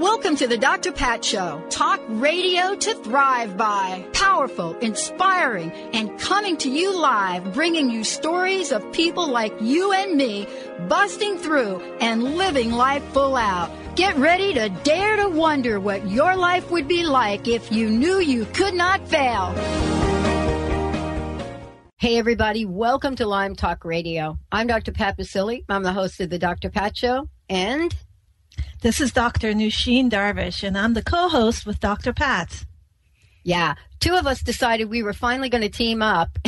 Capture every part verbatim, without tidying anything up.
Welcome to The Doctor Pat Show, talk radio to thrive by. Powerful, inspiring, and coming to you live, bringing you stories of people like you and me, busting through and living life full out. Get ready to dare to wonder what your life would be like if you knew you could not fail. Hey, everybody. Welcome to Lyme Talk Radio. I'm Doctor Pat Baccili. I'm the host of The Doctor Pat Show, and... this is Doctor Nooshin Darvish, and I'm the co-host with Doctor Pat. Yeah, two of us decided we were finally going to team up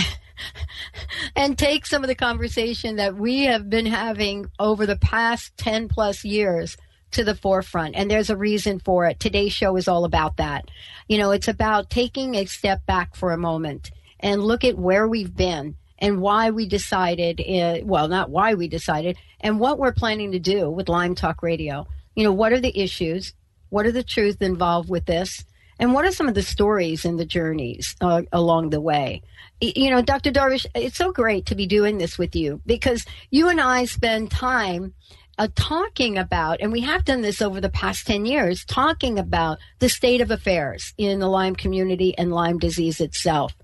and take some of the conversation that we have been having over the past ten plus years to the forefront, and there's a reason for it. Today's show is all about that. You know, it's about taking a step back for a moment and look at where we've been and why we decided, uh, well, not why we decided, and what we're planning to do with Lyme Talk Radio. You know, what are the issues? What are the truths involved with this? And what are some of the stories and the journeys uh, along the way? You know, Doctor Darvish, it's so great to be doing this with you, because you and I spend time uh, talking about, and we have done this over the past ten years, talking about the state of affairs in the Lyme community and Lyme disease itself.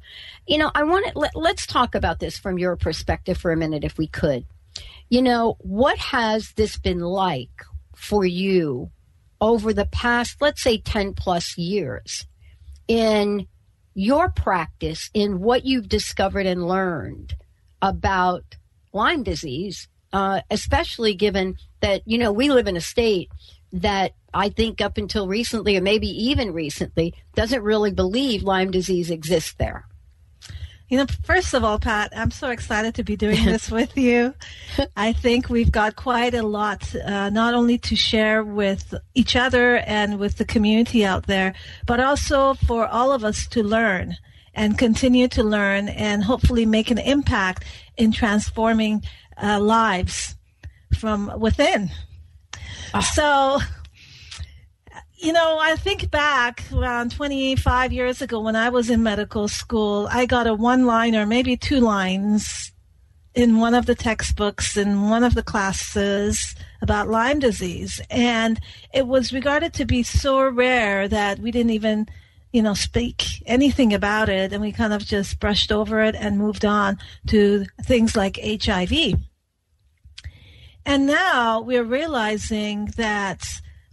You know, I want to, let, let's talk about this from your perspective for a minute, if we could. You know, what has this been like for you over the past, let's say, ten plus years in your practice, in what you've discovered and learned about Lyme disease, uh, especially given that, you know, we live in a state that I think up until recently, or maybe even recently, doesn't really believe Lyme disease exists there. You know, first of all, Pat, I'm so excited to be doing this with you. I think we've got quite a lot, uh, not only to share with each other and with the community out there, but also for all of us to learn and continue to learn and hopefully make an impact in transforming uh, lives from within. Ah. So... you know, I think back around twenty-five years ago when I was in medical school, I got a one-liner, maybe two lines, in one of the textbooks in one of the classes about Lyme disease. And it was regarded to be so rare that we didn't even, you know, speak anything about it. And we kind of just brushed over it and moved on to things like H I V. And now we're realizing that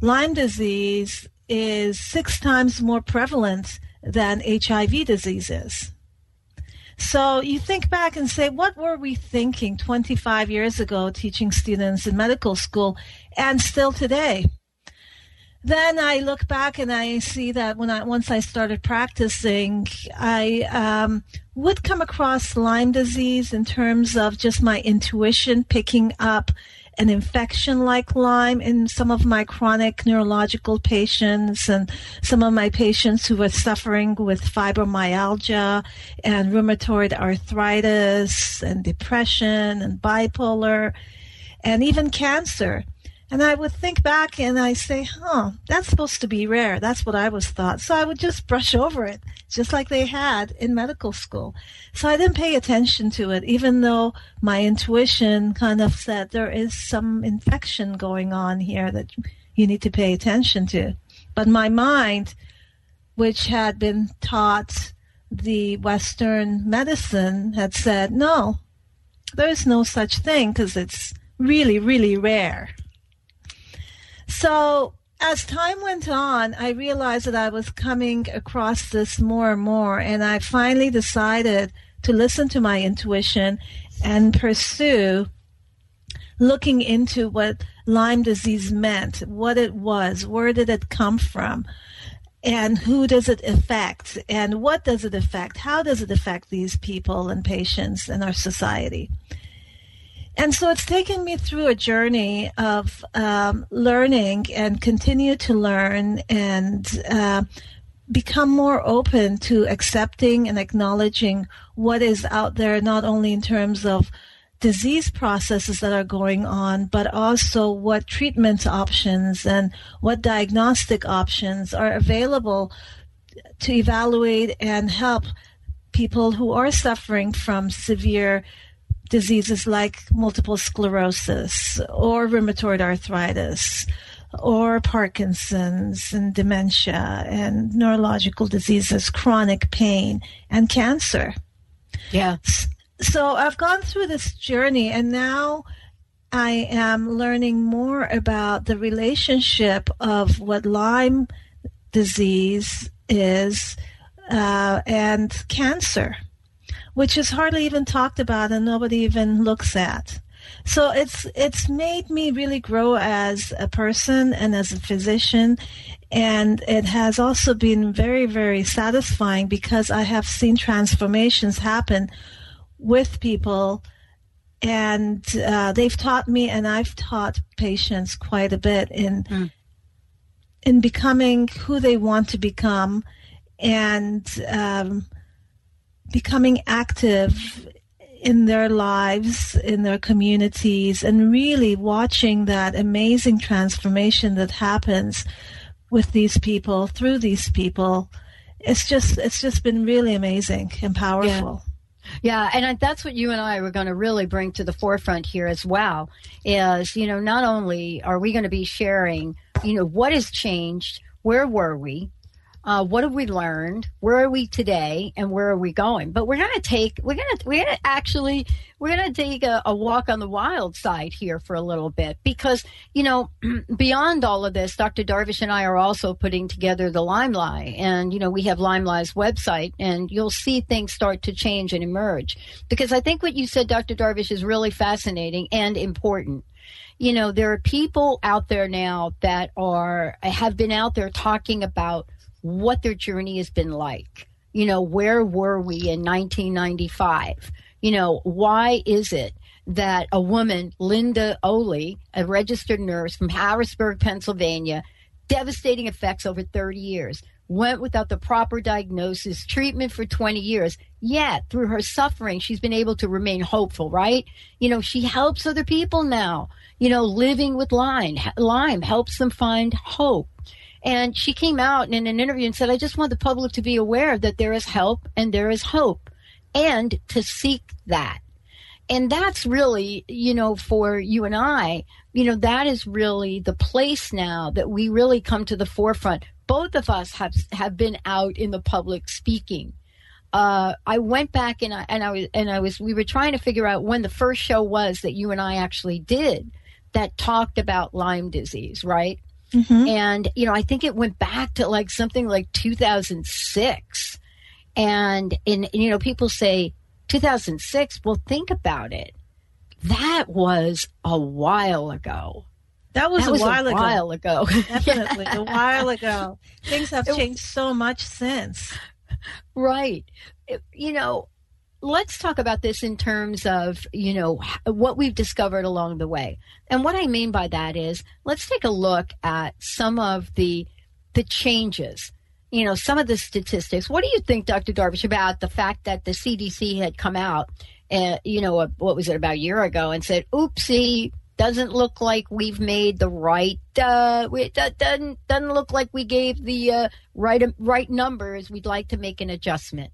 Lyme disease is six times more prevalent than H I V disease is. So you think back and say, what were we thinking twenty-five years ago teaching students in medical school and still today? Then I look back and I see that when I, once I started practicing, I um, would come across Lyme disease in terms of just my intuition picking up an infection like Lyme in some of my chronic neurological patients and some of my patients who were suffering with fibromyalgia and rheumatoid arthritis and depression and bipolar and even cancer. And I would think back and I say, huh, that's supposed to be rare. That's what I was thought. So I would just brush over it, just like they had in medical school. So I didn't pay attention to it, even though my intuition kind of said there is some infection going on here that you need to pay attention to. But my mind, which had been taught the Western medicine, had said, no, there is no such thing because it's really, really rare. So as time went on, I realized that I was coming across this more and more, and I finally decided to listen to my intuition and pursue looking into what Lyme disease meant, what it was, where did it come from, and who does it affect, and what does it affect, how does it affect these people and patients in our society. And so it's taken me through a journey of um, learning and continue to learn and uh, become more open to accepting and acknowledging what is out there, not only in terms of disease processes that are going on, but also what treatment options and what diagnostic options are available to evaluate and help people who are suffering from severe diseases like multiple sclerosis or rheumatoid arthritis or Parkinson's and dementia and neurological diseases, chronic pain, and cancer. Yeah. So I've gone through this journey, and now I am learning more about the relationship of what Lyme disease is uh, and cancer, which is hardly even talked about and nobody even looks at. So it's it's made me really grow as a person and as a physician, and it has also been very, very satisfying because I have seen transformations happen with people, and uh, they've taught me, and I've taught patients quite a bit in mm. in becoming who they want to become, and um, becoming active in their lives, in their communities, and really watching that amazing transformation that happens with these people, through these people. It's just it's just been really amazing and powerful. Yeah. Yeah, and that's what you and I were going to really bring to the forefront here as well is, you know, not only are we going to be sharing, you know, what has changed, where were we, uh, what have we learned, where are we today, and where are we going? But we're going to take, we're going to, we're going to actually, we're going to take a, a walk on the wild side here for a little bit because, you know, beyond all of this, Doctor Darvish and I are also putting together the LimeLies, and, you know, we have LimeLies website, and you'll see things start to change and emerge because I think what you said, Doctor Darvish, is really fascinating and important. You know, there are people out there now that are, have been out there talking about what their journey has been like. You know, where were we in nineteen ninety-five? You know, why is it that a woman, Linda Oley, a registered nurse from Harrisburg, Pennsylvania, devastating effects over thirty years, went without the proper diagnosis, treatment for twenty years, yet through her suffering, she's been able to remain hopeful, right? You know, she helps other people now, you know, living with Lyme, Lyme helps them find hope. And she came out in an interview and said, I just want the public to be aware that there is help and there is hope, and to seek that. And that's really, you know, for you and I, you know, that is really the place now that we really come to the forefront. Both of us have have been out in the public speaking. Uh, I went back and I and I was and I was we were trying to figure out when the first show was that you and I actually did that talked about Lyme disease, right? Mm-hmm. And, you know, I think it went back to like something like two thousand six. And, in, you know, people say two thousand six. Well, think about it. That was a while ago. That was, that was a, while a while ago. ago. Definitely yeah. a while ago. Things have it, changed so much since. Right. It, you know, let's talk about this in terms of, you know, what we've discovered along the way. And what I mean by that is let's take a look at some of the the changes. You know, some of the statistics. What do you think, Doctor Darvish, about the fact that the C D C had come out, uh, you know, a, what was it, about a year ago, and said, oopsie, doesn't look like we've made the right, uh, it doesn't, doesn't look like we gave the uh, right, right numbers. We'd like to make an adjustment.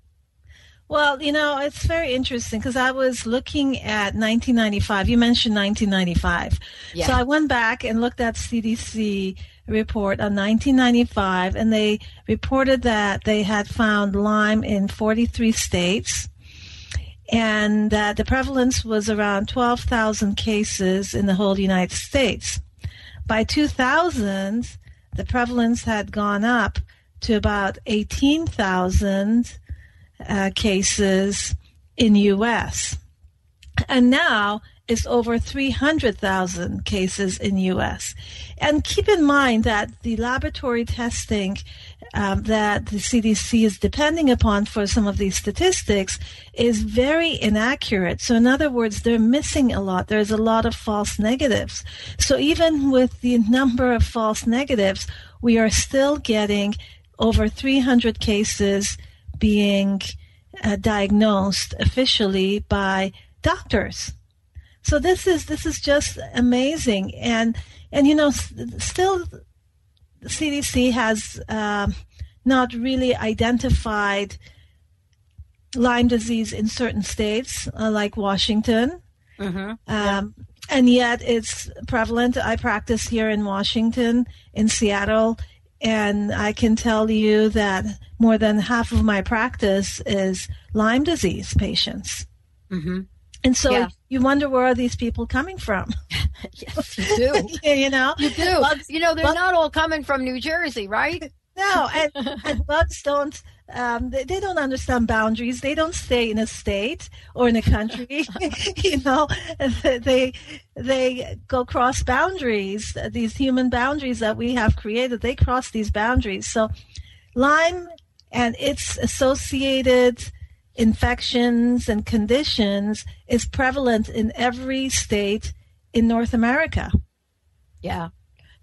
Well, you know, it's very interesting because I was looking at nineteen ninety-five. You mentioned nineteen ninety-five. Yeah. So I went back and looked at C D C report on nineteen ninety-five, and they reported that they had found Lyme in forty-three states and that the prevalence was around twelve thousand cases in the whole United States. By two thousand, the prevalence had gone up to about eighteen thousand Uh, cases in U S and now it's over three hundred thousand cases in U S And keep in mind that the laboratory testing um, that the C D C is depending upon for some of these statistics is very inaccurate. So in other words, they're missing a lot. There's a lot of false negatives. So even with the number of false negatives, we are still getting over three hundred cases being uh, diagnosed officially by doctors. So this is this is just amazing, and and you know st- still the C D C has um, not really identified Lyme disease in certain states uh, like Washington, mm-hmm. um, yeah. and yet it's prevalent. I practice here in Washington, in Seattle, and I can tell you that more than half of my practice is Lyme disease patients. Mm-hmm. And so yeah. you wonder, where are these people coming from? Yes, you do. you know, you do. Bugs, you know, they're bugs, not all coming from New Jersey, right? No, and, and bugs don't. Um, they, they don't understand boundaries. They don't stay in a state or in a country. you know, they they go cross boundaries. These human boundaries that we have created, they cross these boundaries. So, Lyme and its associated infections and conditions is prevalent in every state in North America. Yeah.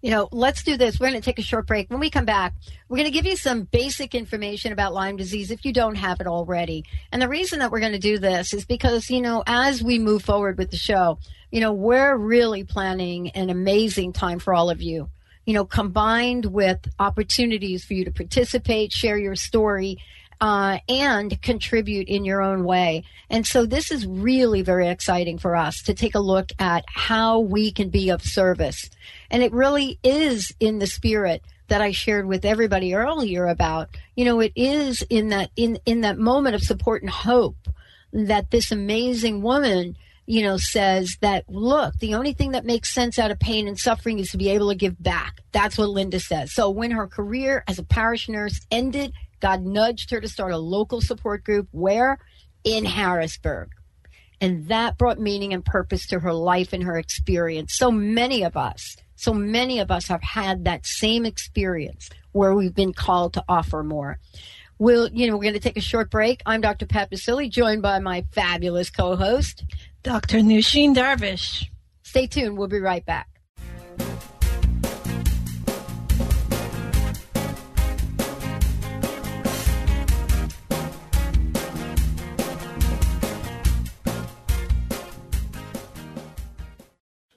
You know, let's do this. We're going to take a short break. When we come back, we're going to give you some basic information about Lyme disease if you don't have it already. And the reason that we're going to do this is because, you know, as we move forward with the show, you know, we're really planning an amazing time for all of you, you know, combined with opportunities for you to participate, share your story, Uh, and contribute in your own way. And so this is really very exciting for us to take a look at how we can be of service. And it really is in the spirit that I shared with everybody earlier about, you know, it is in that in, in that moment of support and hope that this amazing woman, you know, says that, look, the only thing that makes sense out of pain and suffering is to be able to give back. That's what Linda says. So when her career as a parish nurse ended, God nudged her to start a local support group. Where? In Harrisburg. And that brought meaning and purpose to her life and her experience. So many of us, so many of us have had that same experience where we've been called to offer more. We'll, you know, we're going to take a short break. I'm Doctor Pat Baccili, joined by my fabulous co-host, Doctor Nooshin Darvish. Stay tuned. We'll be right back.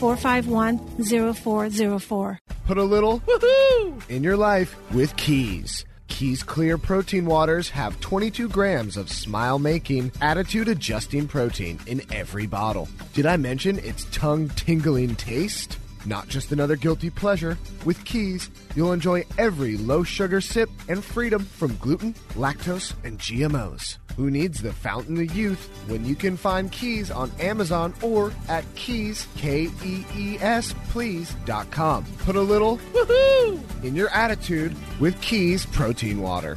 four five one, zero four zero four. Put a little woohoo in your life with Keys. Keys Clear Protein Waters have twenty-two grams of smile-making, attitude-adjusting protein in every bottle. Did I mention its tongue-tingling taste? Not just another guilty pleasure. With Keys, you'll enjoy every low-sugar sip and freedom from gluten, lactose, and G M Os. Who needs the fountain of youth when you can find Keys on Amazon or at Keys, K E E S, please, dot com. Put a little woohoo in your attitude with Keys Protein Water.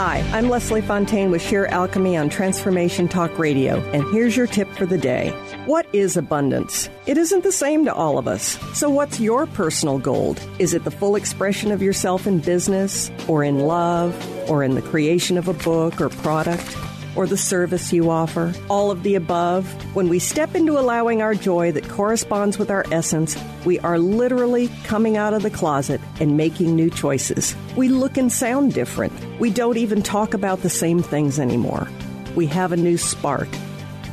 Hi, I'm Leslie Fontaine with Share Alchemy on Transformation Talk Radio, and here's your tip for the day. What is abundance? It isn't the same to all of us. So what's your personal gold? Is it the full expression of yourself in business, or in love, or in the creation of a book or product? or the service you offer. All of the above. When we step into allowing our joy that corresponds with our essence, we are literally coming out of the closet and making new choices. We look and sound different. We don't even talk about the same things anymore. We have a new spark.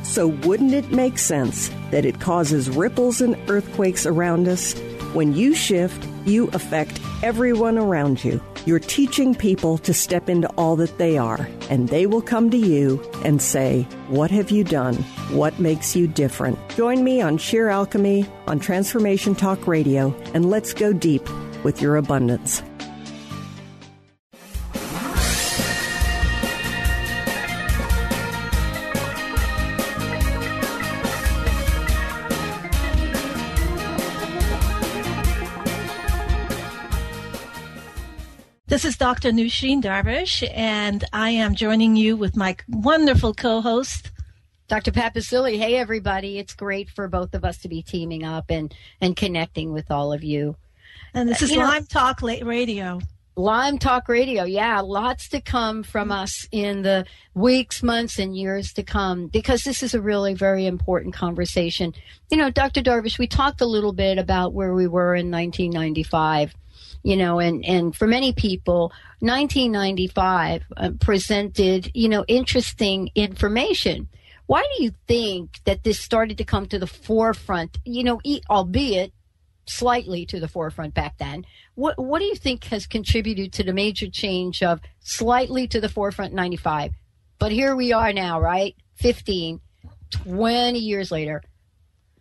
So wouldn't it make sense that it causes ripples and earthquakes around us? When you shift, you affect everyone around you. You're teaching people to step into all that they are, and they will come to you and say, what have you done? What makes you different? Join me on Share Alchemy on Transformation Talk Radio, and let's go deep with your abundance. This is Doctor Nooshin Darvish, and I am joining you with my wonderful co-host, Doctor Pat Baccili. Hey, everybody. It's great for both of us to be teaming up and, and connecting with all of you. And this is you Lyme know, Talk Radio. Lyme Talk Radio. Yeah, lots to come from us in the weeks, months, and years to come, because this is a really very important conversation. You know, Doctor Darvish, we talked a little bit about where we were in nineteen ninety-five. You know, and, and for many people, nineteen ninety-five uh, presented, you know, interesting information. Why do you think that this started to come to the forefront, you know, e- albeit slightly to the forefront back then? What what do you think has contributed to the major change of slightly to the forefront ninety-five? But here we are now, right? fifteen, twenty years later.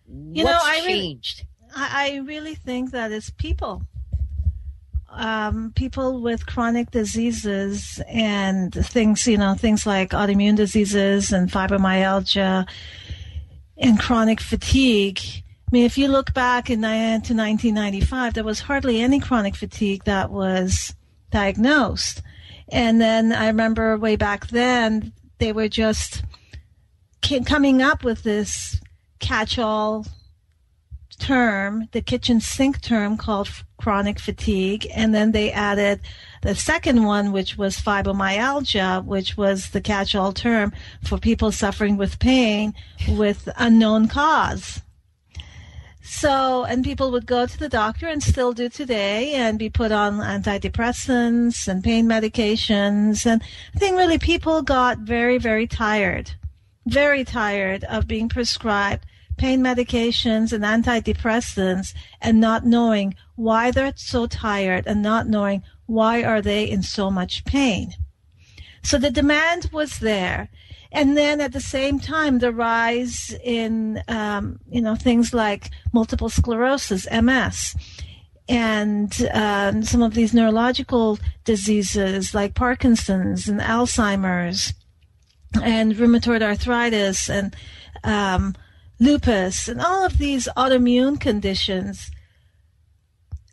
You what's know, I changed? Really, I really think that it's people. Um, people with chronic diseases and things, you know, things like autoimmune diseases and fibromyalgia and chronic fatigue. I mean, if you look back in, to nineteen ninety-five, there was hardly any chronic fatigue that was diagnosed. And then I remember way back then, they were just coming up with this catch-all term, the kitchen sink term called chronic fatigue, and then they added the second one, which was fibromyalgia, which was the catch-all term for people suffering with pain with unknown cause. So, and people would go to the doctor, and still do today, and be put on antidepressants and pain medications, and I think really people got very, very tired, very tired of being prescribed pain medications and antidepressants and not knowing why they're so tired and not knowing why are they in so much pain. So the demand was there. And then at the same time, the rise in, um, you know, things like multiple sclerosis, M S, and um, some of these neurological diseases like Parkinson's and Alzheimer's and rheumatoid arthritis and um lupus, and all of these autoimmune conditions.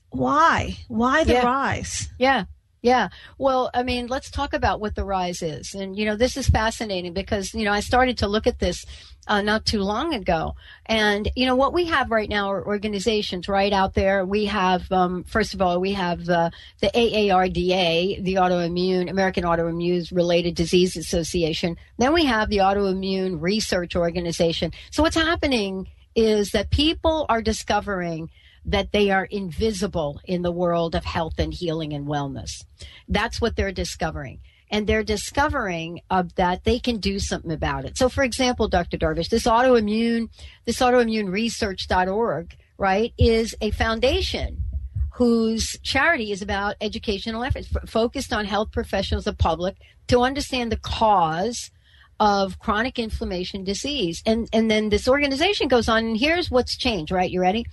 Why? Why the yeah. rise? Yeah, yeah. Well, I mean, let's talk about what the rise is. And, you know, this is fascinating because, you know, I started to look at this uh, not too long ago. And, you know, what we have right now are organizations right out there. We have, um, first of all, we have uh, the A A R D A, the Autoimmune American Autoimmune Related Disease Association. Then we have the Autoimmune Research Organization. So what's happening is that people are discovering that they are invisible in the world of health and healing and wellness. That's what they're discovering. And they're discovering of that they can do something about it. So, for example, Doctor Darvish, this autoimmune, this autoimmune research dot org, right, is a foundation whose charity is about educational efforts f- focused on health professionals of public to understand the cause of chronic inflammation disease. And, and then this organization goes on, and here's what's changed, right? You ready?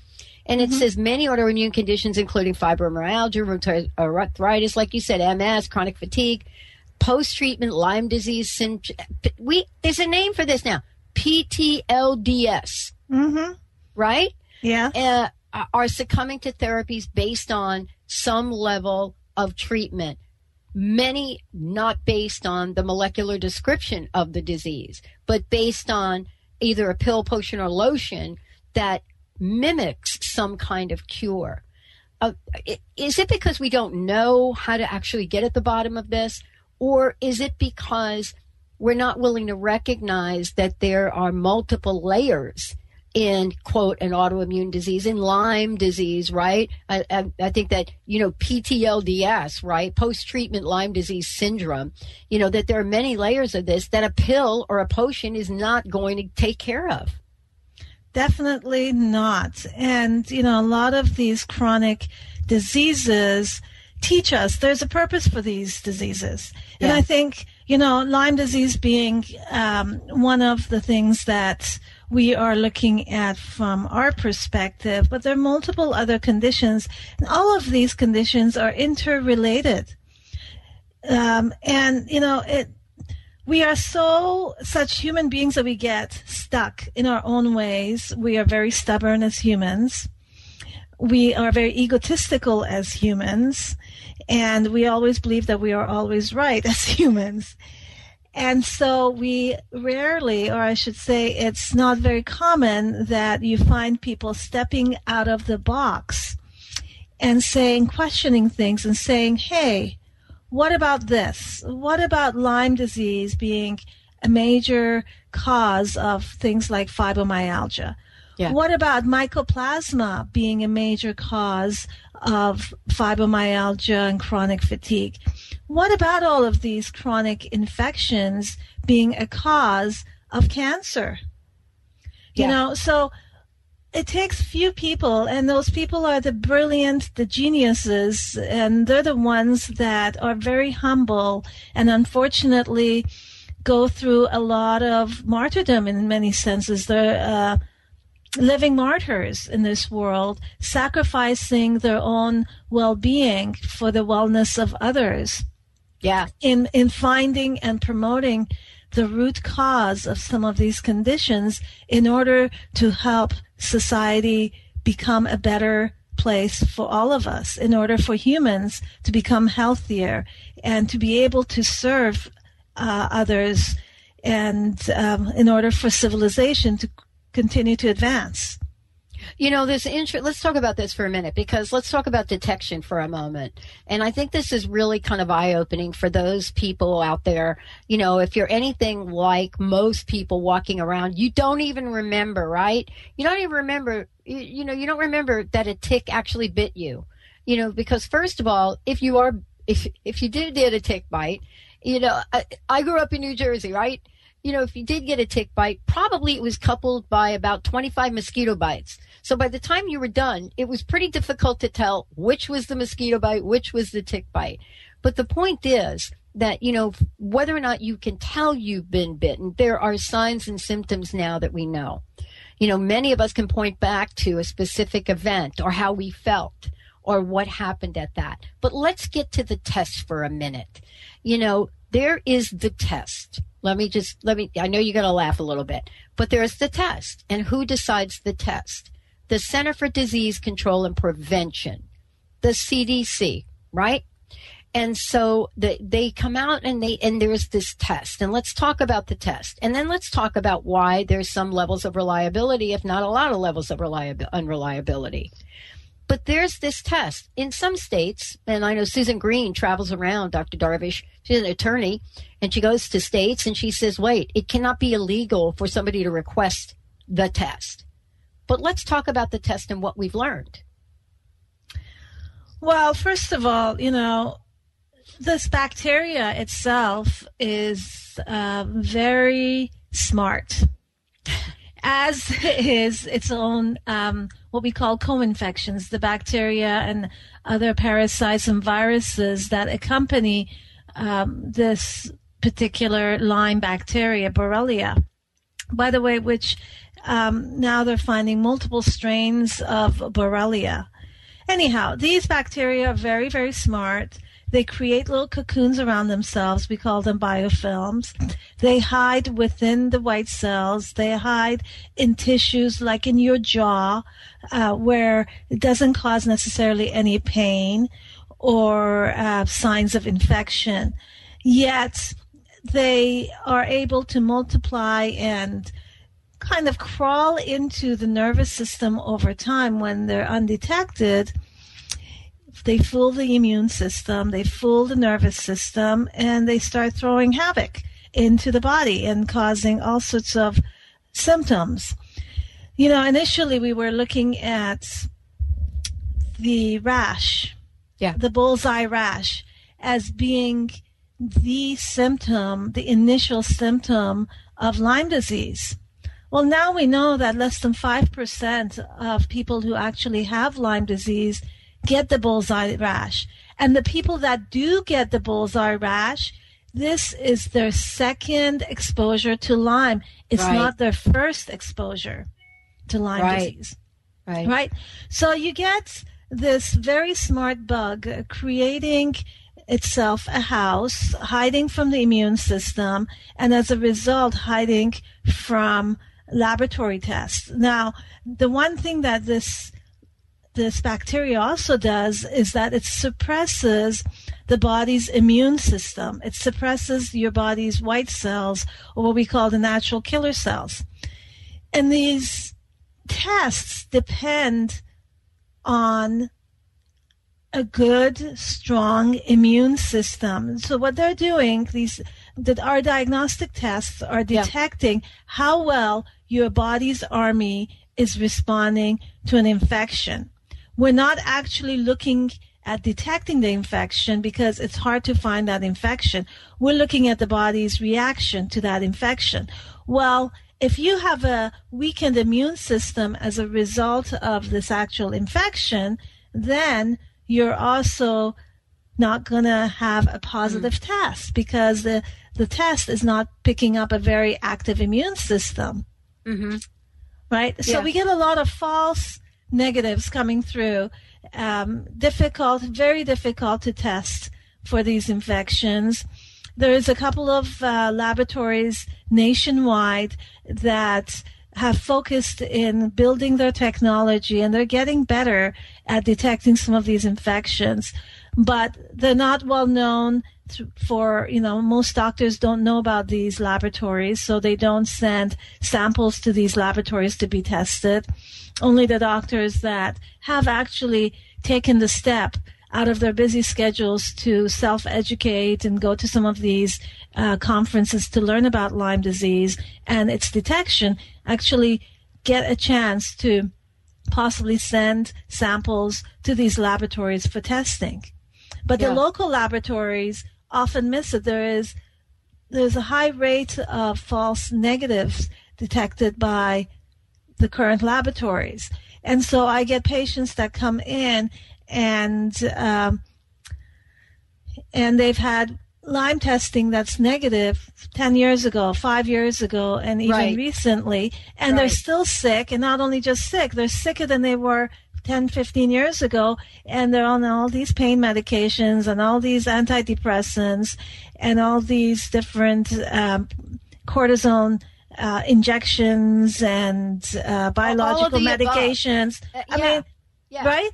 And it mm-hmm. says many autoimmune conditions, including fibromyalgia, rheumatoid arthritis, like you said, M S, chronic fatigue, post-treatment Lyme disease. Synt- we there's a name for this now, P T L D S, mm-hmm. right? Yeah. Uh, are succumbing to therapies based on some level of treatment. Many not based on the molecular description of the disease, but based on either a pill, potion, or lotion that mimics some kind of cure. Uh, is it because we don't know how to actually get at the bottom of this, or is it because we're not willing to recognize that there are multiple layers in, quote, an autoimmune disease, in Lyme disease, right? I, I, I think that, you know, P T L D S, right? Post-treatment Lyme disease syndrome, you know, that there are many layers of this that a pill or a potion is not going to take care of. Definitely not. And, you know, a lot of these chronic diseases teach us there's a purpose for these diseases. Yeah. And I think, you know, Lyme disease being um, one of the things that we are looking at from our perspective, but there are multiple other conditions, and all of these conditions are interrelated. Um, and, you know, it, we are so such human beings that we get stuck in our own ways. We are very stubborn as humans. We are very egotistical as humans, and we always believe that we are always right as humans. And so we rarely, or I should say it's not very common, that you find people stepping out of the box and saying, questioning things and saying, hey, what about this? What about Lyme disease being a major cause of things like fibromyalgia? Yeah. What about mycoplasma being a major cause of fibromyalgia and chronic fatigue? What about all of these chronic infections being a cause of cancer? Yeah. You know, so it takes few people, and those people are the brilliant, the geniuses, and they're the ones that are very humble and unfortunately go through a lot of martyrdom in many senses. They're uh, living martyrs in this world, sacrificing their own well-being for the wellness of others. Yeah. In in finding and promoting the root cause of some of these conditions in order to help society become a better place for all of us, in order for humans to become healthier and to be able to serve uh, others, and um, in order for civilization to continue to advance. You know, this interest, let's talk about this for a minute, because let's talk about detection for a moment. And I think this is really kind of eye-opening for those people out there. You know, if you're anything like most people walking around, you don't even remember, right? You don't even remember, you, you know, you don't remember that a tick actually bit you, you know, because first of all, if you are, if, if you did get a tick bite, you know, I, I grew up in New Jersey, right? You know, if you did get a tick bite, probably it was coupled by about twenty-five mosquito bites. So by the time you were done, it was pretty difficult to tell which was the mosquito bite, which was the tick bite. But the point is that, you know, whether or not you can tell you've been bitten, there are signs and symptoms now that we know. You know, many of us can point back to a specific event or how we felt or what happened at that. But let's get to the test for a minute. You know, there is the test. Let me just, let me, I know you're going to laugh a little bit, but there's the test. And who decides the test? The Center for Disease Control and Prevention, the C D C, right? And so the, they come out and they, and there's this test. And let's talk about the test. And then let's talk about why there's some levels of reliability, if not a lot of levels of reliability, unreliability. But there's this test. In some states, and I know Susan Green travels around, Doctor Darvish, she's an attorney, and she goes to states and she says, wait, it cannot be illegal for somebody to request the test. But let's talk about the test and what we've learned. Well, first of all, you know, this bacteria itself is uh, very smart, as is its own um, what we call co-infections, the bacteria and other parasites and viruses that accompany um, this particular Lyme bacteria, Borrelia. By the way, which um, now they're finding multiple strains of Borrelia. Anyhow, these bacteria are very, very smart. They create little cocoons around themselves. We call them biofilms. They hide within the white cells. They hide in tissues like in your jaw, uh, where it doesn't cause necessarily any pain or uh, signs of infection. Yet they are able to multiply and kind of crawl into the nervous system over time when they're undetected. They fool the immune system, they fool the nervous system, and they start throwing havoc into the body and causing all sorts of symptoms. You know, initially we were looking at the rash, yeah, the bullseye rash, as being the symptom, the initial symptom of Lyme disease. Well, now we know that less than five percent of people who actually have Lyme disease get the bullseye rash. And the people that do get the bullseye rash, this is their second exposure to Lyme. It's right. not their first exposure to Lyme right. disease. Right. Right. So you get this very smart bug creating itself a house, hiding from the immune system, and as a result, hiding from laboratory tests. Now, the one thing that this this bacteria also does is that it suppresses the body's immune system. It suppresses your body's white cells, or what we call the natural killer cells. And these tests depend on a good, strong immune system. So what they're doing, these that our diagnostic tests are detecting yeah. how well your body's army is responding to an infection. We're not actually looking at detecting the infection because it's hard to find that infection. We're looking at the body's reaction to that infection. Well, if you have a weakened immune system as a result of this actual infection, then you're also not going to have a positive mm. test because the, the test is not picking up a very active immune system, mm-hmm. right? Yeah. So we get a lot of false negatives coming through, um, difficult, very difficult to test for these infections. There is a couple of uh, laboratories nationwide that have focused in building their technology, and they're getting better at detecting some of these infections, but they're not well known for, you know, most doctors don't know about these laboratories, so they don't send samples to these laboratories to be tested. Only the doctors that have actually taken the step out of their busy schedules to self-educate and go to some of these uh, conferences to learn about Lyme disease and its detection actually get a chance to possibly send samples to these laboratories for testing. But yeah. the local laboratories often miss it. There is there's a high rate of false negatives detected by the current laboratories. And so I get patients that come in and um, and they've had Lyme testing that's negative ten years ago, five years ago, and even right. recently, and right. they're still sick, and not only just sick, they're sicker than they were ten, fifteen years ago, and they're on all these pain medications and all these antidepressants and all these different um, cortisone uh, injections and uh, biological medications. Uh, yeah. I mean, yeah. right?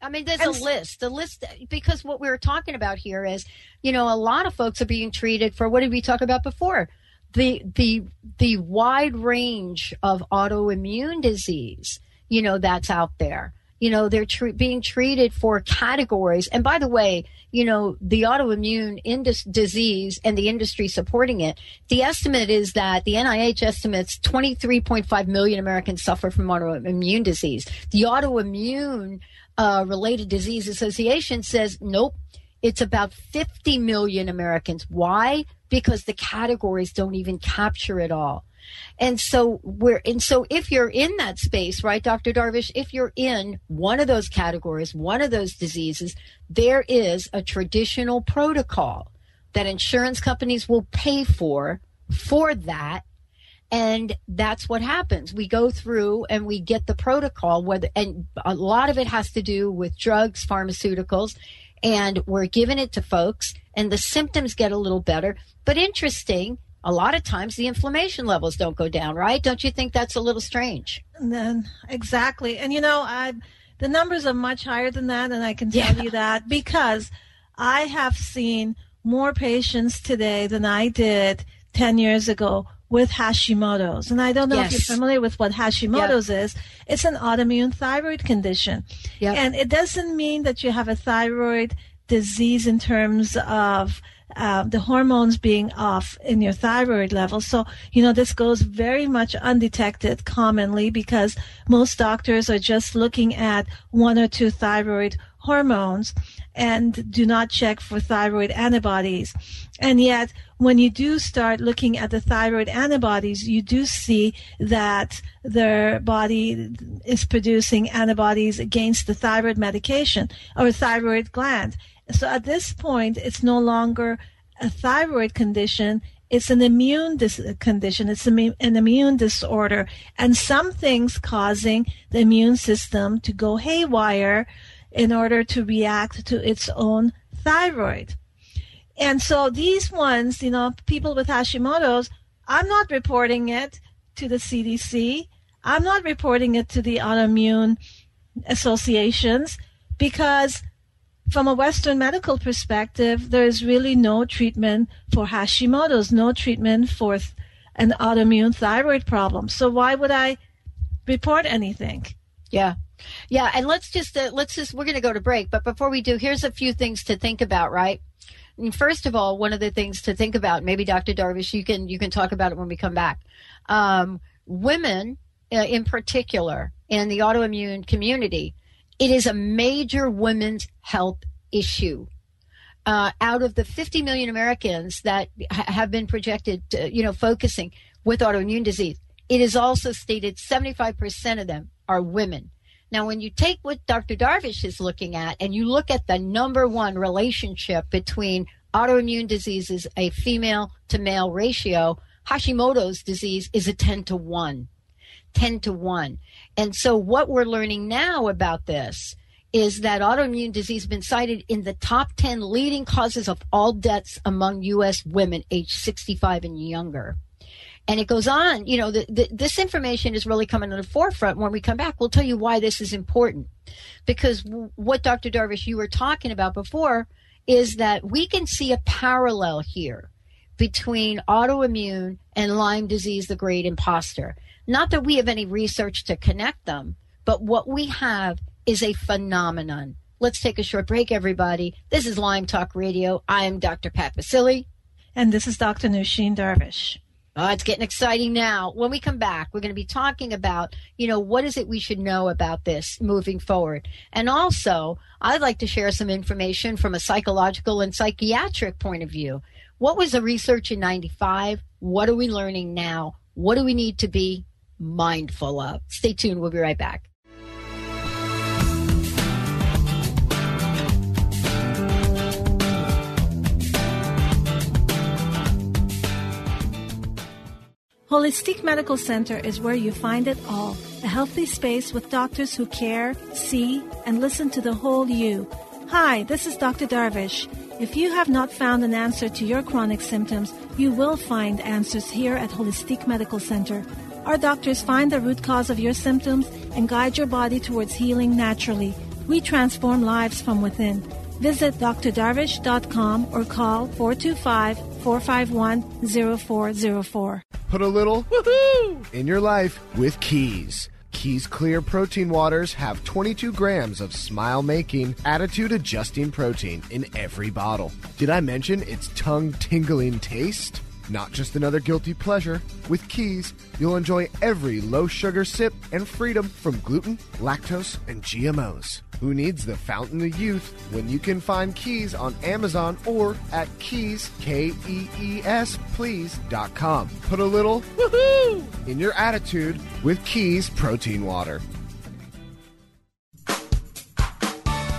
I mean, there's and a list, the list, because what we were talking about here is, you know, a lot of folks are being treated for, what did we talk about before? The, the, the wide range of autoimmune disease, you know, that's out there. You know, they're tre- being treated for categories. And by the way, you know, the autoimmune indus- disease and the industry supporting it, the estimate is that the N I H estimates twenty-three point five million Americans suffer from autoimmune disease. The Autoimmune uh, Related Disease Association says, nope, it's about fifty million Americans. Why? Because the categories don't even capture it all. And so we're, and so if you're in that space, right, Doctor Darvish, if you're in one of those categories, one of those diseases, there is a traditional protocol that insurance companies will pay for, for that. And that's what happens. We go through and we get the protocol, whether, and a lot of it has to do with drugs, pharmaceuticals, and we're giving it to folks and the symptoms get a little better, but interesting. A lot of times the inflammation levels don't go down, right? Don't you think that's a little strange? And then, exactly. And, you know, I, the numbers are much higher than that, and I can tell yeah. you that because I have seen more patients today than I did ten years ago with Hashimoto's. And I don't know yes. if you're familiar with what Hashimoto's yep. is. It's an autoimmune thyroid condition. Yep. And it doesn't mean that you have a thyroid disease in terms of uh, the hormones being off in your thyroid level. So, you know, this goes very much undetected commonly because most doctors are just looking at one or two thyroid hormones and do not check for thyroid antibodies. And yet, when you do start looking at the thyroid antibodies, you do see that their body is producing antibodies against the thyroid medication or thyroid gland. So at this point, it's no longer a thyroid condition. It's an immune dis- condition. It's an immune disorder. And something's causing the immune system to go haywire in order to react to its own thyroid. And so these ones, you know, people with Hashimoto's, I'm not reporting it to the C D C. I'm not reporting it to the autoimmune associations because from a Western medical perspective, there is really no treatment for Hashimoto's, no treatment for an autoimmune thyroid problem. So why would I report anything? Yeah. Yeah. And let's just, uh, let's just, we're going to go to break. But before we do, here's a few things to think about, right? And first of all, one of the things to think about, maybe Doctor Darvish, you can, you can talk about it when we come back. Um, women uh, in particular in the autoimmune community, it is a major women's health issue. Uh, out of the fifty million Americans that ha- have been projected, to, you know, focusing with autoimmune disease, it is also stated seventy-five percent of them are women. Now, when you take what Doctor Darvish is looking at and you look at the number one relationship between autoimmune diseases, a female to male ratio, Hashimoto's disease is a ten to one, ten to one. And so what we're learning now about this is that autoimmune disease has been cited in the top ten leading causes of all deaths among U S women aged sixty-five and younger. And it goes on, you know, the, the, this information is really coming to the forefront. When we come back, we'll tell you why this is important. Because w- what Doctor Darvish, you were talking about before, is that we can see a parallel here between autoimmune and Lyme disease, the great imposter. Not that we have any research to connect them, but what we have is a phenomenon. Let's take a short break, everybody. This is Lyme Talk Radio. I am Doctor Pat Baccili. And this is Doctor Nooshin Darvish. Oh, it's getting exciting now. When we come back, we're going to be talking about, you know, what is it we should know about this moving forward? And also, I'd like to share some information from a psychological and psychiatric point of view. What was the research in ninety-five? What are we learning now? What do we need to be mindful of? Stay tuned. We'll be right back. Holistic Medical Center is where you find it all. A healthy space with doctors who care, see, and listen to the whole you. Hi, this is Doctor Darvish. If you have not found an answer to your chronic symptoms, you will find answers here at Holistic Medical Center. Our doctors find the root cause of your symptoms and guide your body towards healing naturally. We transform lives from within. Visit d r darvish dot com or call four two five, four five one, zero four zero four. Put a little woohoo in your life with Keys. Keys Clear Protein Waters have twenty-two grams of smile-making, attitude-adjusting protein in every bottle. Did I mention its tongue-tingling taste? Not just another guilty pleasure. With Keys, you'll enjoy every low-sugar sip and freedom from gluten, lactose, and G M Os. Who needs the fountain of youth when you can find Keys on Amazon or at Keys, K E E S, please dot com. Put a little woohoo in your attitude with Keys Protein Water.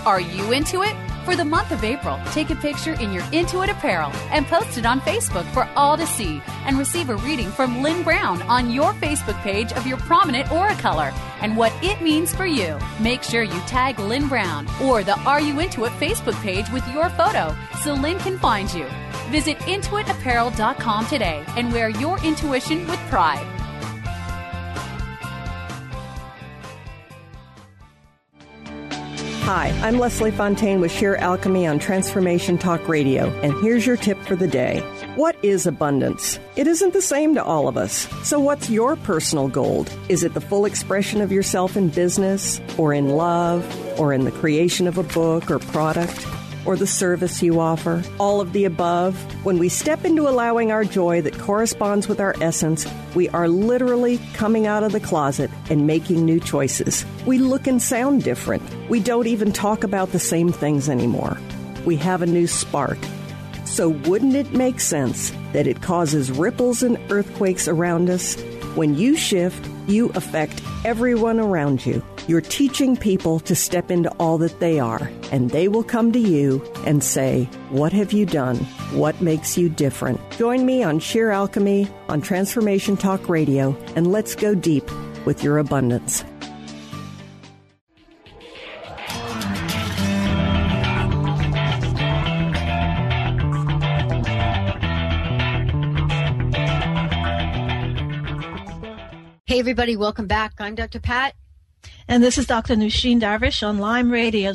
Are you into it? For the month of April, take a picture in your Intuit apparel and post it on Facebook for all to see and receive a reading from Lynn Brown on your Facebook page of your prominent auricolor and what it means for you. Make sure you tag Lynn Brown or the Are You Into It Facebook page with your photo so Lynn can find you. Visit Intuit Apparel dot com today and wear your intuition with pride. Hi, I'm Leslie Fontaine with Share Alchemy on Transformation Talk Radio, and here's your tip for the day. What is abundance? It isn't the same to all of us. So what's your personal gold? Is it the full expression of yourself in business, or in love, or in the creation of a book or product? or the service you offer. All of the above. When we step into allowing our joy that corresponds with our essence, we are literally coming out of the closet and making new choices. We look and sound different. We don't even talk about the same things anymore. We have a new spark. So wouldn't it make sense that it causes ripples and earthquakes around us? When you shift, you affect everyone around you. You're teaching people to step into all that they are, and they will come to you and say, what have you done? What makes you different? Join me on Share Alchemy on Transformation Talk Radio, and let's go deep with your abundance. Hey, everybody, welcome back. I'm Doctor Pat. And this is Doctor Nooshin Darvish on Lyme Radio.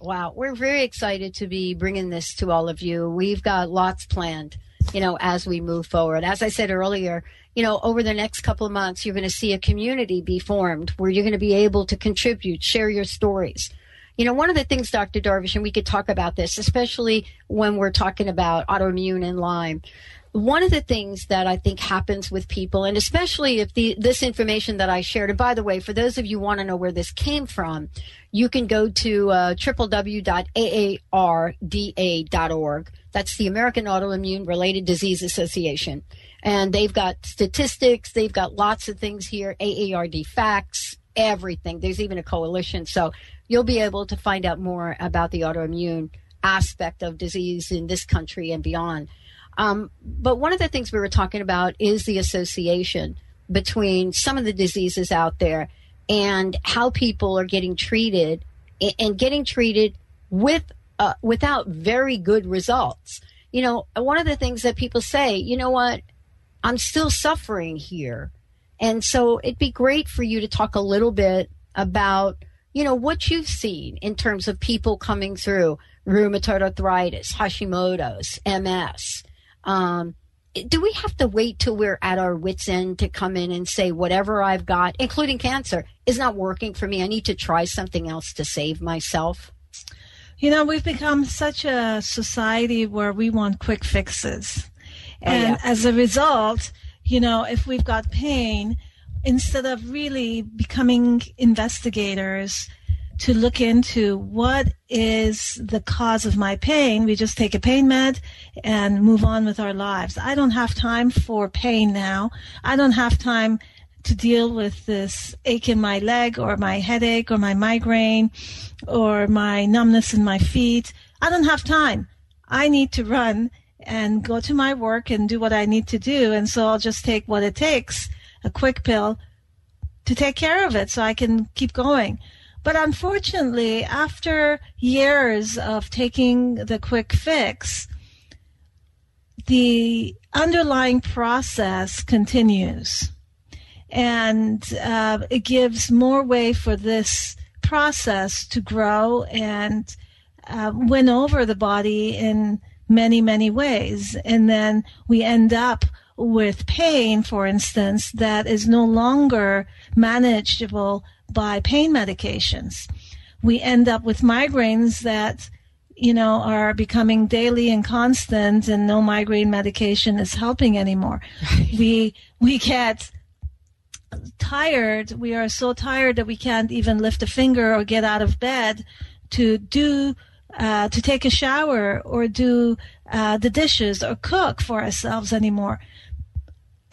Wow, we're very excited to be bringing this to all of you. We've got lots planned, you know, as we move forward. As I said earlier, you know, over the next couple of months, you're going to see a community be formed where you're going to be able to contribute, share your stories. You know, one of the things, Doctor Darvish, and we could talk about this, especially when we're talking about autoimmune and Lyme. One of the things that I think happens with people, and especially if the, this information that I shared, and by the way, for those of you who want to know where this came from, you can go to uh, w w w dot a a r d a dot org. That's the American Autoimmune Related Disease Association. And they've got statistics. They've got lots of things here, A A R D facts, everything. There's even a coalition. So you'll be able to find out more about the autoimmune aspect of disease in this country and beyond. Um, but one of the things we were talking about is the association between some of the diseases out there and how people are getting treated and getting treated with uh, without very good results. You know, one of the things that people say, you know what, I'm still suffering here. And so it'd be great for you to talk a little bit about, you know, what you've seen in terms of people coming through rheumatoid arthritis, Hashimoto's, M S. Um, do we have to wait till we're at our wits' end to come in and say whatever I've got, including cancer, is not working for me? I need to try something else to save myself. You know, we've become such a society where we want quick fixes. And oh, yeah. As a result, you know, if we've got pain, instead of really becoming investigators to look into what is the cause of my pain, we just take a pain med and move on with our lives. I don't have time for pain now. I don't have time to deal with this ache in my leg or my headache or my migraine or my numbness in my feet. I don't have time. I need to run and go to my work and do what I need to do. And so I'll just take what it takes, a quick pill, to take care of it so I can keep going. But unfortunately, after years of taking the quick fix, the underlying process continues. And uh, it gives more way for this process to grow and uh, win over the body in many, many ways. And then we end up with pain, for instance, that is no longer manageable by pain medications. We end up with migraines that, you know, are becoming daily and constant, and no migraine medication is helping anymore. we we get tired. We are so tired that we can't even lift a finger or get out of bed to do uh, to take a shower or do uh, the dishes or cook for ourselves anymore.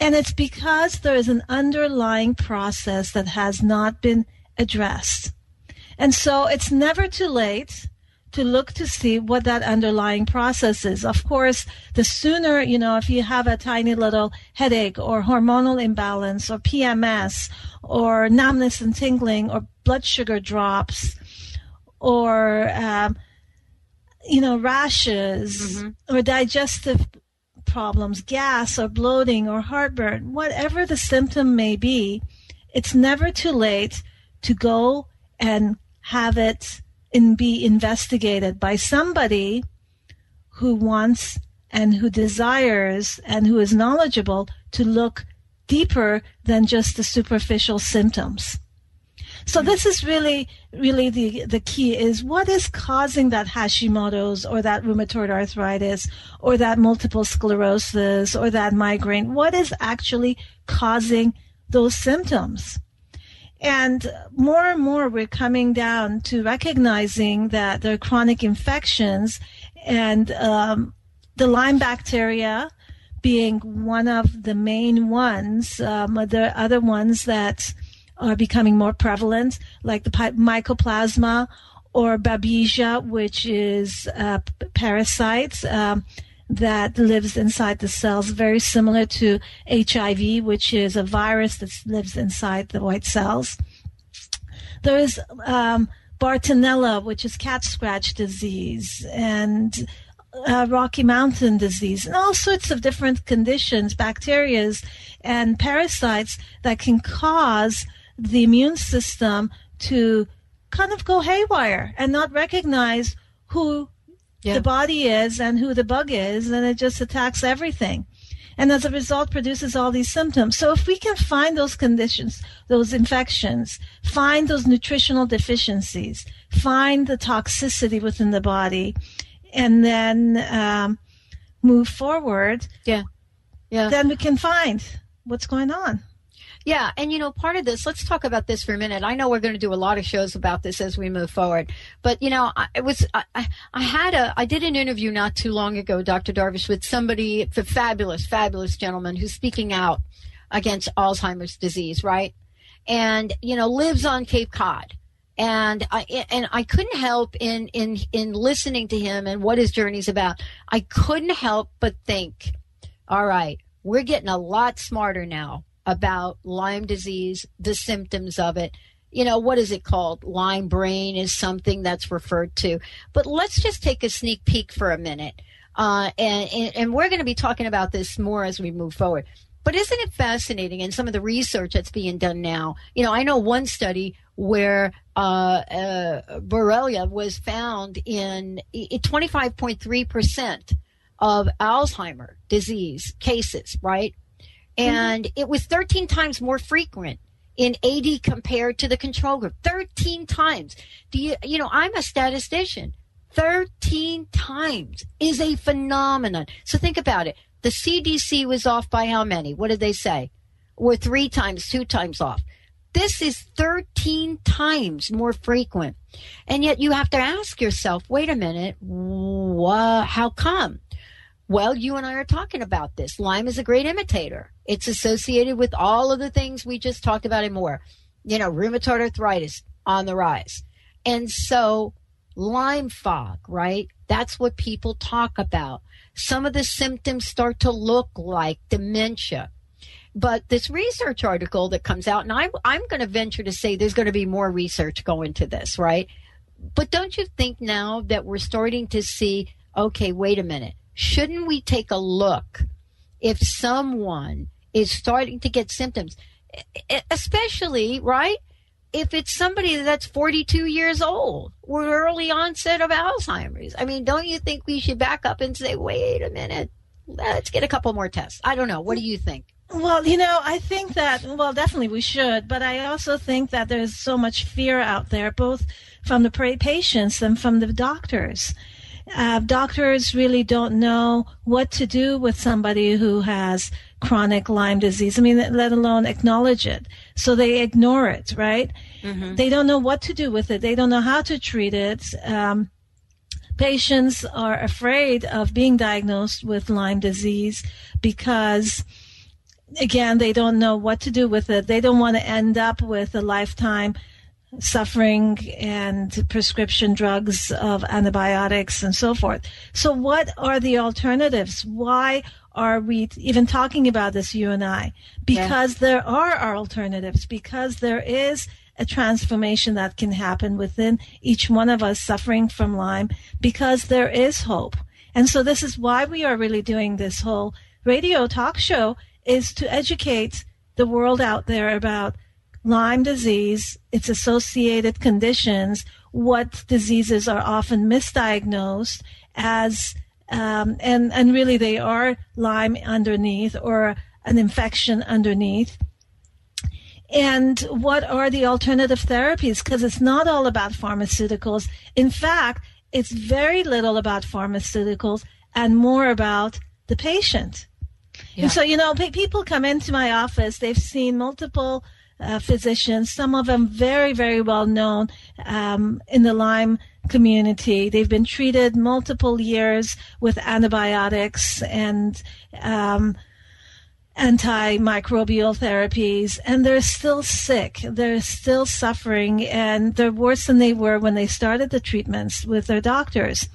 And it's because there is an underlying process that has not been addressed. And so it's never too late to look to see what that underlying process is. Of course, the sooner, you know, if you have a tiny little headache or hormonal imbalance or P M S or numbness and tingling or blood sugar drops or, um, you know, rashes mm-hmm. or digestive problems, gas or bloating or heartburn, whatever the symptom may be, it's never too late to go and have it and be investigated by somebody who wants and who desires and who is knowledgeable to look deeper than just the superficial symptoms. So this is really, really the, the key is what is causing that Hashimoto's or that rheumatoid arthritis or that multiple sclerosis or that migraine? What is actually causing those symptoms? And more and more we're coming down to recognizing that there are chronic infections and um, the Lyme bacteria being one of the main ones. Um, there are other ones that are becoming more prevalent, like the mycoplasma or babesia, which is uh, parasites um, that lives inside the cells, very similar to H I V, which is a virus that lives inside the white cells. There is um, Bartonella, which is cat scratch disease, and Uh, Rocky Mountain disease, and all sorts of different conditions, bacteria and parasites that can cause the immune system to kind of go haywire and not recognize who yeah. the body is and who the bug is, and it just attacks everything. And as a result, produces all these symptoms. So if we can find those conditions, those infections, find those nutritional deficiencies, find the toxicity within the body, and then um, move forward, yeah. yeah. then we can find what's going on. Yeah, and, you know, part of this, let's talk about this for a minute. I know we're going to do a lot of shows about this as we move forward. But, you know, I, it was, I, I had a, I did an interview not too long ago, Doctor Darvish, with somebody, a fabulous, fabulous gentleman who's speaking out against Alzheimer's disease, right? And, you know, lives on Cape Cod. And I and I couldn't help in, in, in listening to him and what his journey's about. I couldn't help but think, all right, we're getting a lot smarter now about Lyme disease, the symptoms of it. You know, what is it called? Lyme brain is something that's referred to. But let's just take a sneak peek for a minute. Uh, and, and, and we're going to be talking about this more as we move forward. But isn't it fascinating? And some of the research that's being done now, you know, I know one study where uh, uh, Borrelia was found in twenty-five point three percent of Alzheimer's disease cases, right? And mm-hmm. it was thirteen times more frequent in A D compared to the control group. thirteen times. Do you, you know, I'm a statistician. thirteen times is a phenomenon. So think about it. The C D C was off by how many? What did they say? We're three times, two times off. This is thirteen times more frequent. And yet you have to ask yourself, wait a minute, wh- how come? Well, you and I are talking about this. Lyme is a great imitator. It's associated with all of the things we just talked about and more. You know, rheumatoid arthritis on the rise. And so Lyme fog, right? That's what people talk about. Some of the symptoms start to look like dementia. But this research article that comes out, and I, I'm going to venture to say there's going to be more research going to this, right? But don't you think now that we're starting to see, okay, wait a minute, shouldn't we take a look if someone is starting to get symptoms, especially, right, if it's somebody that's forty-two years old or early onset of Alzheimer's? I mean, don't you think we should back up and say, wait a minute, let's get a couple more tests? I don't know. What do you think? Well, you know, I think that, well, definitely we should, but I also think that there's so much fear out there, both from the patients and from the doctors. Uh, doctors really don't know what to do with somebody who has chronic Lyme disease, I mean, let alone acknowledge it. So they ignore it, right? Mm-hmm. They don't know what to do with it. They don't know how to treat it. Um, patients are afraid of being diagnosed with Lyme disease because, again, they don't know what to do with it. They don't want to end up with a lifetime suffering and prescription drugs of antibiotics and so forth. So what are the alternatives? Why are we even talking about this, you and I? Because yeah. there are alternatives, because there is a transformation that can happen within each one of us suffering from Lyme, because there is hope. And so this is why we are really doing this whole radio talk show, is to educate the world out there about Lyme disease, its associated conditions, what diseases are often misdiagnosed as, um, and, and really they are Lyme underneath or an infection underneath. and what are the alternative therapies? Because it's not all about pharmaceuticals. In fact, it's very little about pharmaceuticals and more about the patient. Yeah. And so, you know, people come into my office, they've seen multiple uh, physicians, some of them very, very well known um, in the Lyme community. They've been treated multiple years with antibiotics and um, antimicrobial therapies, and they're still sick. They're still suffering, and they're worse than they were when they started the treatments with their doctors.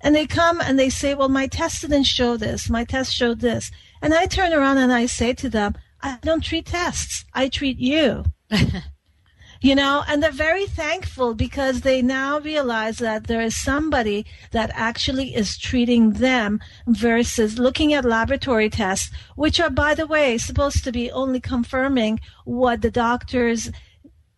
And they come and they say, well, my test didn't show this. My test showed this. And I turn around and I say to them, I don't treat tests. I treat you. You know, and they're very thankful because they now realize that there is somebody that actually is treating them versus looking at laboratory tests, which are, by the way, supposed to be only confirming what the doctor's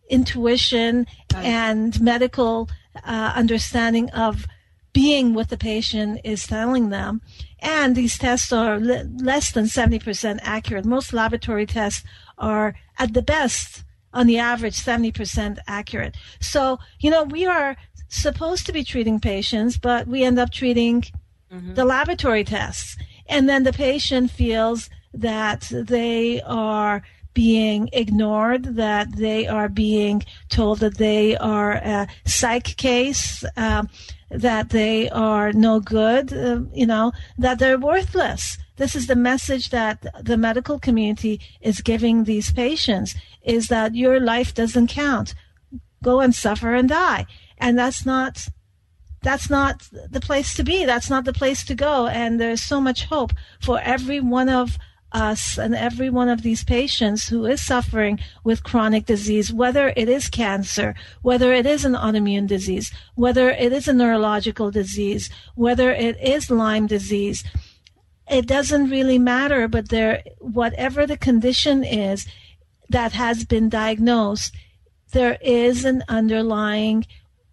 intuition and medical uh, understanding of being with the patient is telling them. And these tests are l- less than seventy percent accurate. Most laboratory tests are, at the best, on the average, seventy percent accurate. So, you know, we are supposed to be treating patients, but we end up treating mm-hmm. the laboratory tests. And then the patient feels that they are being ignored, that they are being told that they are a psych case, um, that they are no good, uh, you know, that they're worthless. This is the message that the medical community is giving these patients, is that your life doesn't count. Go and suffer and die. And that's not that's not the place to be. That's not the place to go. And there's so much hope for every one of us and every one of these patients who is suffering with chronic disease, whether it is cancer, whether it is an autoimmune disease, whether it is a neurological disease, whether it is Lyme disease. It doesn't really matter, but there, whatever the condition is that has been diagnosed, there is an underlying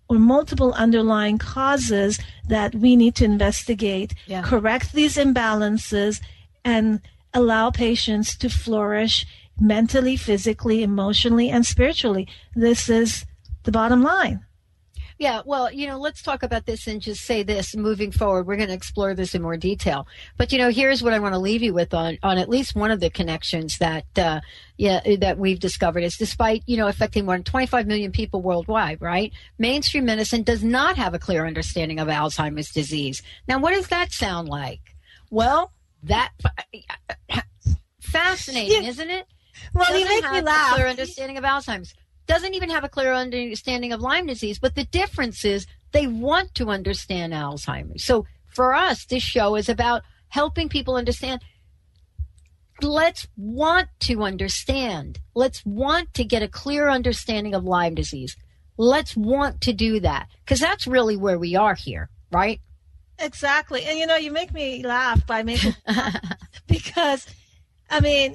or multiple underlying causes that we need to investigate, yeah. correct these imbalances, and allow patients to flourish mentally, physically, emotionally, and spiritually. This is the bottom line. Yeah, well, you know, let's talk about this and just say this moving forward. We're going to explore this in more detail. But, you know, here's what I want to leave you with on, on at least one of the connections that uh, yeah that we've discovered is, despite, you know, affecting more than twenty-five million people worldwide, right, mainstream medicine does not have a clear understanding of Alzheimer's disease. Now, what does that sound like? Well, that fascinating, yeah. isn't it? Well, doesn't you make me laugh. A clear understanding of Alzheimer's. Doesn't even have a clear understanding of Lyme disease, but the difference is they want to understand Alzheimer's. So for us, this show is about helping people understand. Let's want to understand. Let's want to get a clear understanding of Lyme disease. Let's want to do that, because that's really where we are here, right? Exactly. And, you know, you make me laugh by making because, I mean,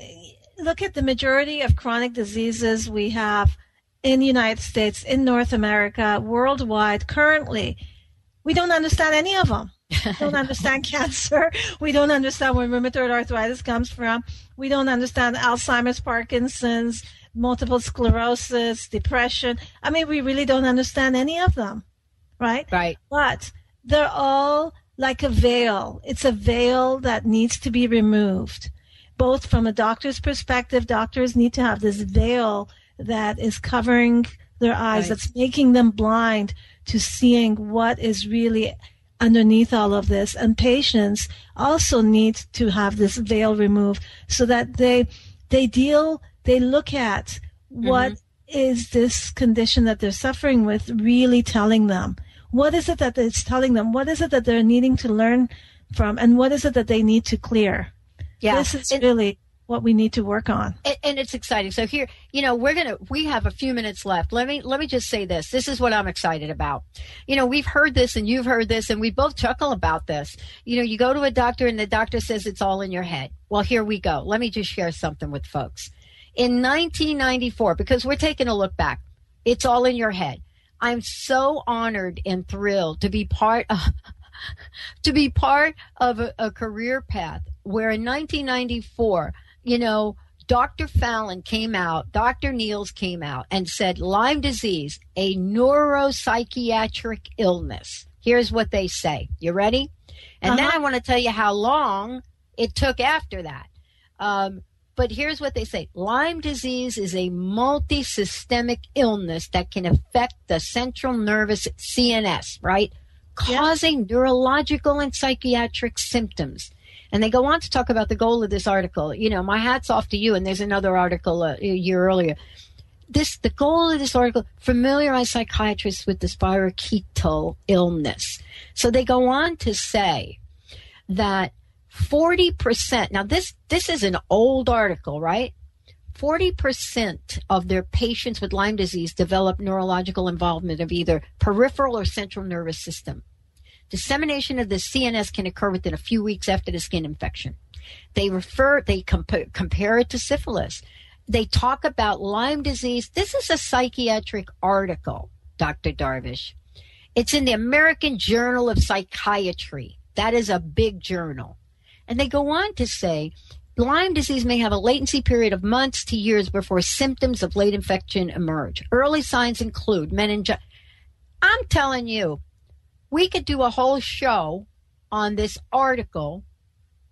look at the majority of chronic diseases we have in the United States, in North America, worldwide, currently. We don't understand any of them. We don't understand cancer. We don't understand where rheumatoid arthritis comes from. We don't understand Alzheimer's, Parkinson's, multiple sclerosis, depression. I mean, we really don't understand any of them, right? Right. But they're all like a veil. It's a veil that needs to be removed. Both from a doctor's perspective, doctors need to have this veil that is covering their eyes, right. that's making them blind to seeing what is really underneath all of this. And patients also need to have this veil removed so that they they deal, they look at what mm-hmm. is this condition that they're suffering with really telling them. What is it that it's telling them? What is it that they're needing to learn from? And what is it that they need to clear? Yeah. This is and, really what we need to work on. And, and it's exciting. So here, you know, we're going to, we have a few minutes left. Let me, let me just say this. This is what I'm excited about. You know, we've heard this and you've heard this and we both chuckle about this. You know, you go to a doctor and the doctor says it's all in your head. Well, here we go. Let me just share something with folks. In nineteen ninety-four, because we're taking a look back, it's all in your head. I'm so honored and thrilled to be part of, to be part of a, a career path where in nineteen ninety-four, you know, Doctor Fallon came out, Doctor Niels came out and said Lyme disease, a neuropsychiatric illness. Here's what they say. You ready? And uh-huh. then I want to tell you how long it took after that. Um, but here's what they say. Lyme disease is a multisystemic illness that can affect the central nervous, C N S, right? Causing yep. neurological and psychiatric symptoms. And they go on to talk about the goal of this article. You know, my hat's off to you. And there's another article a year earlier. This, the goal of this article, familiarize psychiatrists with the spirochetal illness. So they go on to say that forty percent, now this, this is an old article, right? forty percent of their patients with Lyme disease develop neurological involvement of either peripheral or central nervous system. Dissemination of the C N S can occur within a few weeks after the skin infection. They refer, they comp- compare it to syphilis. They talk about Lyme disease. This is a psychiatric article, Doctor Darvish. It's in the American Journal of Psychiatry. That is a big journal. And they go on to say Lyme disease may have a latency period of months to years before symptoms of late infection emerge. Early signs include meningitis. I'm telling you, we could do a whole show on this article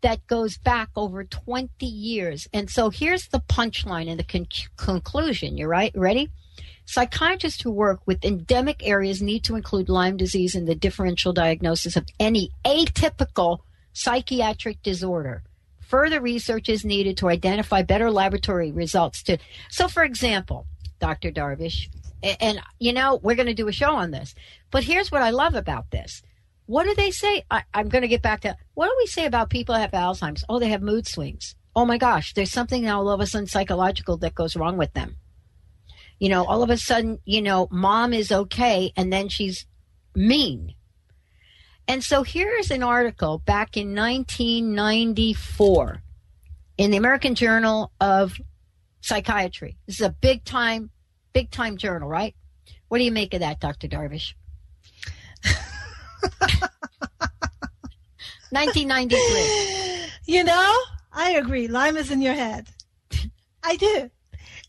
that goes back over twenty years. And so here's the punchline and the con- conclusion. You're right. Ready? Psychiatrists who work with endemic areas need to include Lyme disease in the differential diagnosis of any atypical psychiatric disorder. Further research is needed to identify better laboratory results. To So, for example, Doctor Darvish, and, and you know, we're going to do a show on this, but here's what I love about this. What do they say? I, I'm going to get back to, what do we say about people who have Alzheimer's? Oh, they have mood swings. Oh, my gosh, there's something now all of a sudden psychological that goes wrong with them. You know, all of a sudden, you know, mom is okay, and then she's mean. And so here's an article back in nineteen ninety-four in the American Journal of Psychiatry. This is a big time, big time journal, right? What do you make of that, Doctor Darvish? nineteen ninety-three. You know, I agree. Lyme is in your head. I do.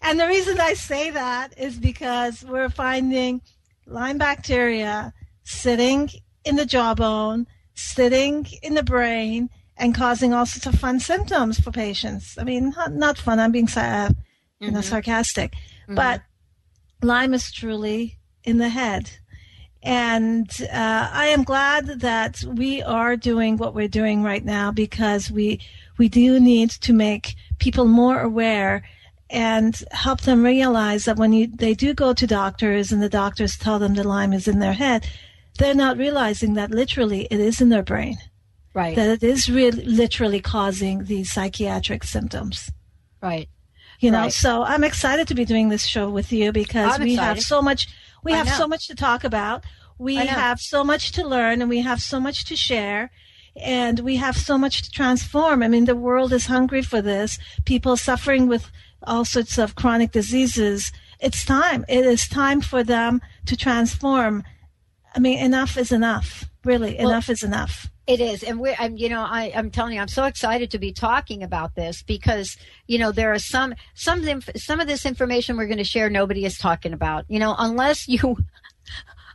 And the reason I say that is because we're finding Lyme bacteria sitting in the jawbone, sitting in the brain, and causing all sorts of fun symptoms for patients. I mean, not, not fun. I'm being uh, you know, mm-hmm. sarcastic. Mm-hmm. But Lyme is truly in the head. And uh, I am glad that we are doing what we're doing right now, because we we do need to make people more aware and help them realize that when you, they do go to doctors and the doctors tell them the Lyme is in their head, they're not realizing that literally it is in their brain, right? That it is really literally causing these psychiatric symptoms, right? You know, right. So I'm excited to be doing this show with you because I'm we excited. have so much. We have so much to talk about. We have so much to learn, and we have so much to share, and we have so much to transform. I mean, the world is hungry for this. People suffering with all sorts of chronic diseases. It's time. It is time for them to transform. I mean, enough is enough. Really, well, enough is enough. It is. And we're, I'm, you know, I, I'm telling you, I'm so excited to be talking about this because, you know, there are some, some, some of this information we're going to share, nobody is talking about, you know, unless you,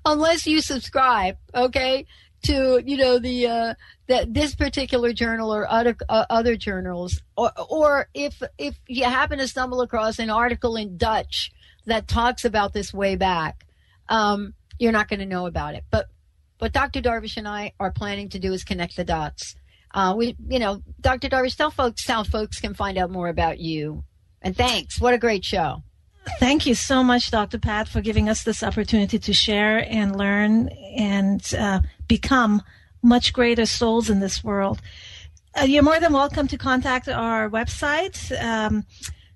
unless you subscribe, okay, to, you know, the, uh, that this particular journal or other, uh, other journals, or, or if, if you happen to stumble across an article in Dutch that talks about this way back, um, you're not going to know about it, but. What Doctor Darvish and I are planning to do is connect the dots. Uh, we, you know, Doctor Darvish, tell folks how folks can find out more about you. And thanks. What a great show. Thank you so much, Doctor Pat, for giving us this opportunity to share and learn and uh, become much greater souls in this world. Uh, you're more than welcome to contact our website, um,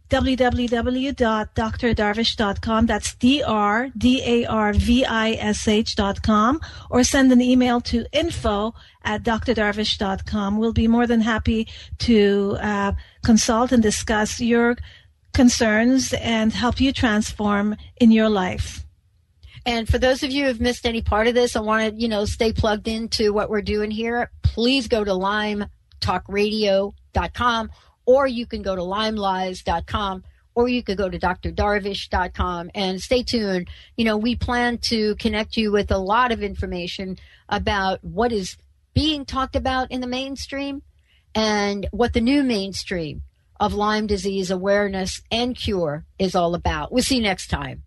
w w w dot d r darvish dot com. That's D R D A R V I S H dot com, or send an email to info at d r darvish dot com. We'll be more than happy to uh, consult and discuss your concerns and help you transform in your life. And for those of you who have missed any part of this, I want to, you know, stay plugged into what we're doing here. Please go to Lyme Talk Radio dot com or you can go to Lime Lies dot com, or you could go to D R Darvish dot com, and stay tuned. You know, we plan to connect you with a lot of information about what is being talked about in the mainstream and what the new mainstream of Lyme disease awareness and cure is all about. We'll see you next time.